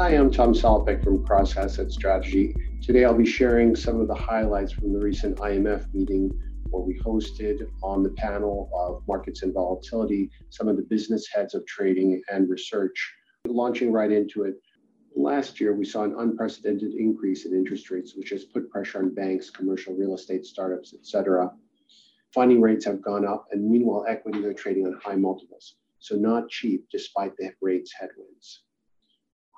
Hi, I'm Thomas Salopek from Cross Asset Strategy. Today I'll be sharing some of the highlights from the recent IMF meeting where we hosted on the panel of markets and volatility, some of the business heads of trading and research. Launching right into it, last year we saw an unprecedented increase in interest rates, which has put pressure on banks, commercial real estate startups, etc. Funding rates have gone up, and meanwhile equities are trading on high multiples, so not cheap despite the rates headwinds.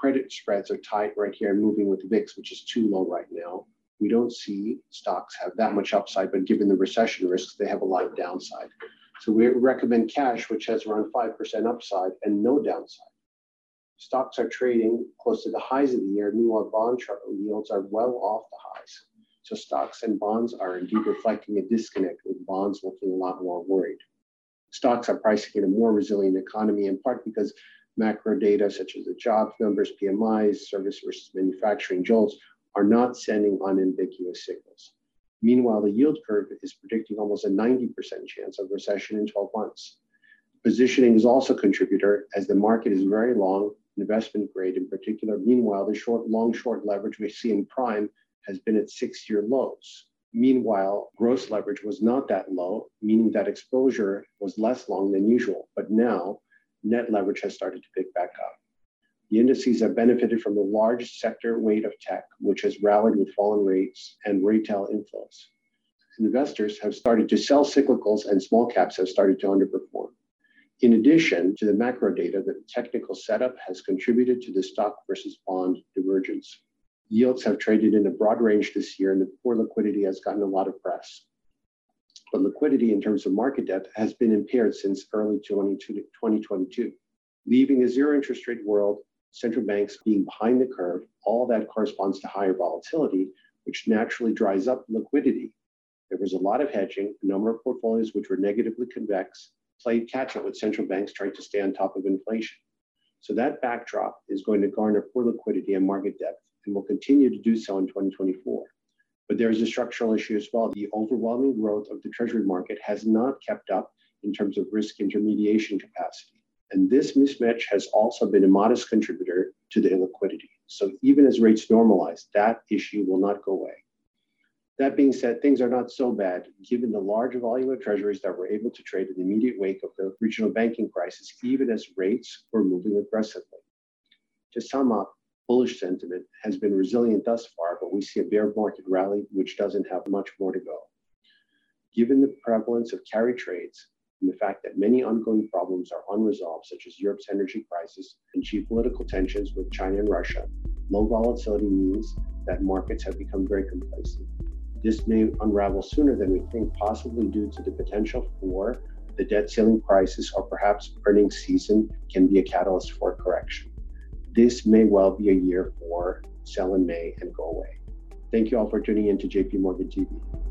Credit spreads are tight right here and moving with the VIX, which is too low right now. We don't see stocks have that much upside, but given the recession risks, they have a lot of downside. So we recommend cash, which has around 5% upside and no downside. Stocks are trading close to the highs of the year. Meanwhile, bond yields are well off the highs. So stocks and bonds are indeed reflecting a disconnect, with bonds looking a lot more worried. Stocks are pricing in a more resilient economy, in part because macro data such as the job numbers, PMIs, service versus manufacturing, jolts, are not sending unambiguous signals. Meanwhile, the yield curve is predicting almost a 90% chance of recession in 12 months. Positioning is also a contributor, as the market is very long, investment grade in particular. Meanwhile, the long-short leverage we see in prime has been at six-year lows. Meanwhile, gross leverage was not that low, meaning that exposure was less long than usual, but now net leverage has started to pick back up. The indices have benefited from the large sector weight of tech, which has rallied with fallen rates and retail inflows. Investors have started to sell cyclicals, and small caps have started to underperform. In addition to the macro data, the technical setup has contributed to the stock versus bond divergence. Yields have traded in a broad range this year, and the poor liquidity has gotten a lot of press. But liquidity in terms of market depth has been impaired since early 2022, leaving a zero interest rate world, central banks being behind the curve. All that corresponds to higher volatility, which naturally dries up liquidity. There was a lot of hedging, a number of portfolios which were negatively convex, played catch-up with central banks trying to stay on top of inflation. So that backdrop is going to garner poor liquidity and market depth, and will continue to do so in 2024. But there is a structural issue as well. The overwhelming growth of the treasury market has not kept up in terms of risk intermediation capacity. And this mismatch has also been a modest contributor to the illiquidity. So even as rates normalize, that issue will not go away. That being said, things are not so bad, given the large volume of treasuries that were able to trade in the immediate wake of the regional banking crisis, even as rates were moving aggressively. To sum up, bullish sentiment has been resilient thus far, but we see a bear market rally which doesn't have much more to go. Given the prevalence of carry trades and the fact that many ongoing problems are unresolved, such as Europe's energy crisis and geopolitical tensions with China and Russia, low volatility means that markets have become very complacent. This may unravel sooner than we think, possibly due to the potential for the debt ceiling crisis, or perhaps earnings season can be a catalyst for a correction. This may well be a year for sell in May and go away. Thank you all for tuning in to JPMorgan TV.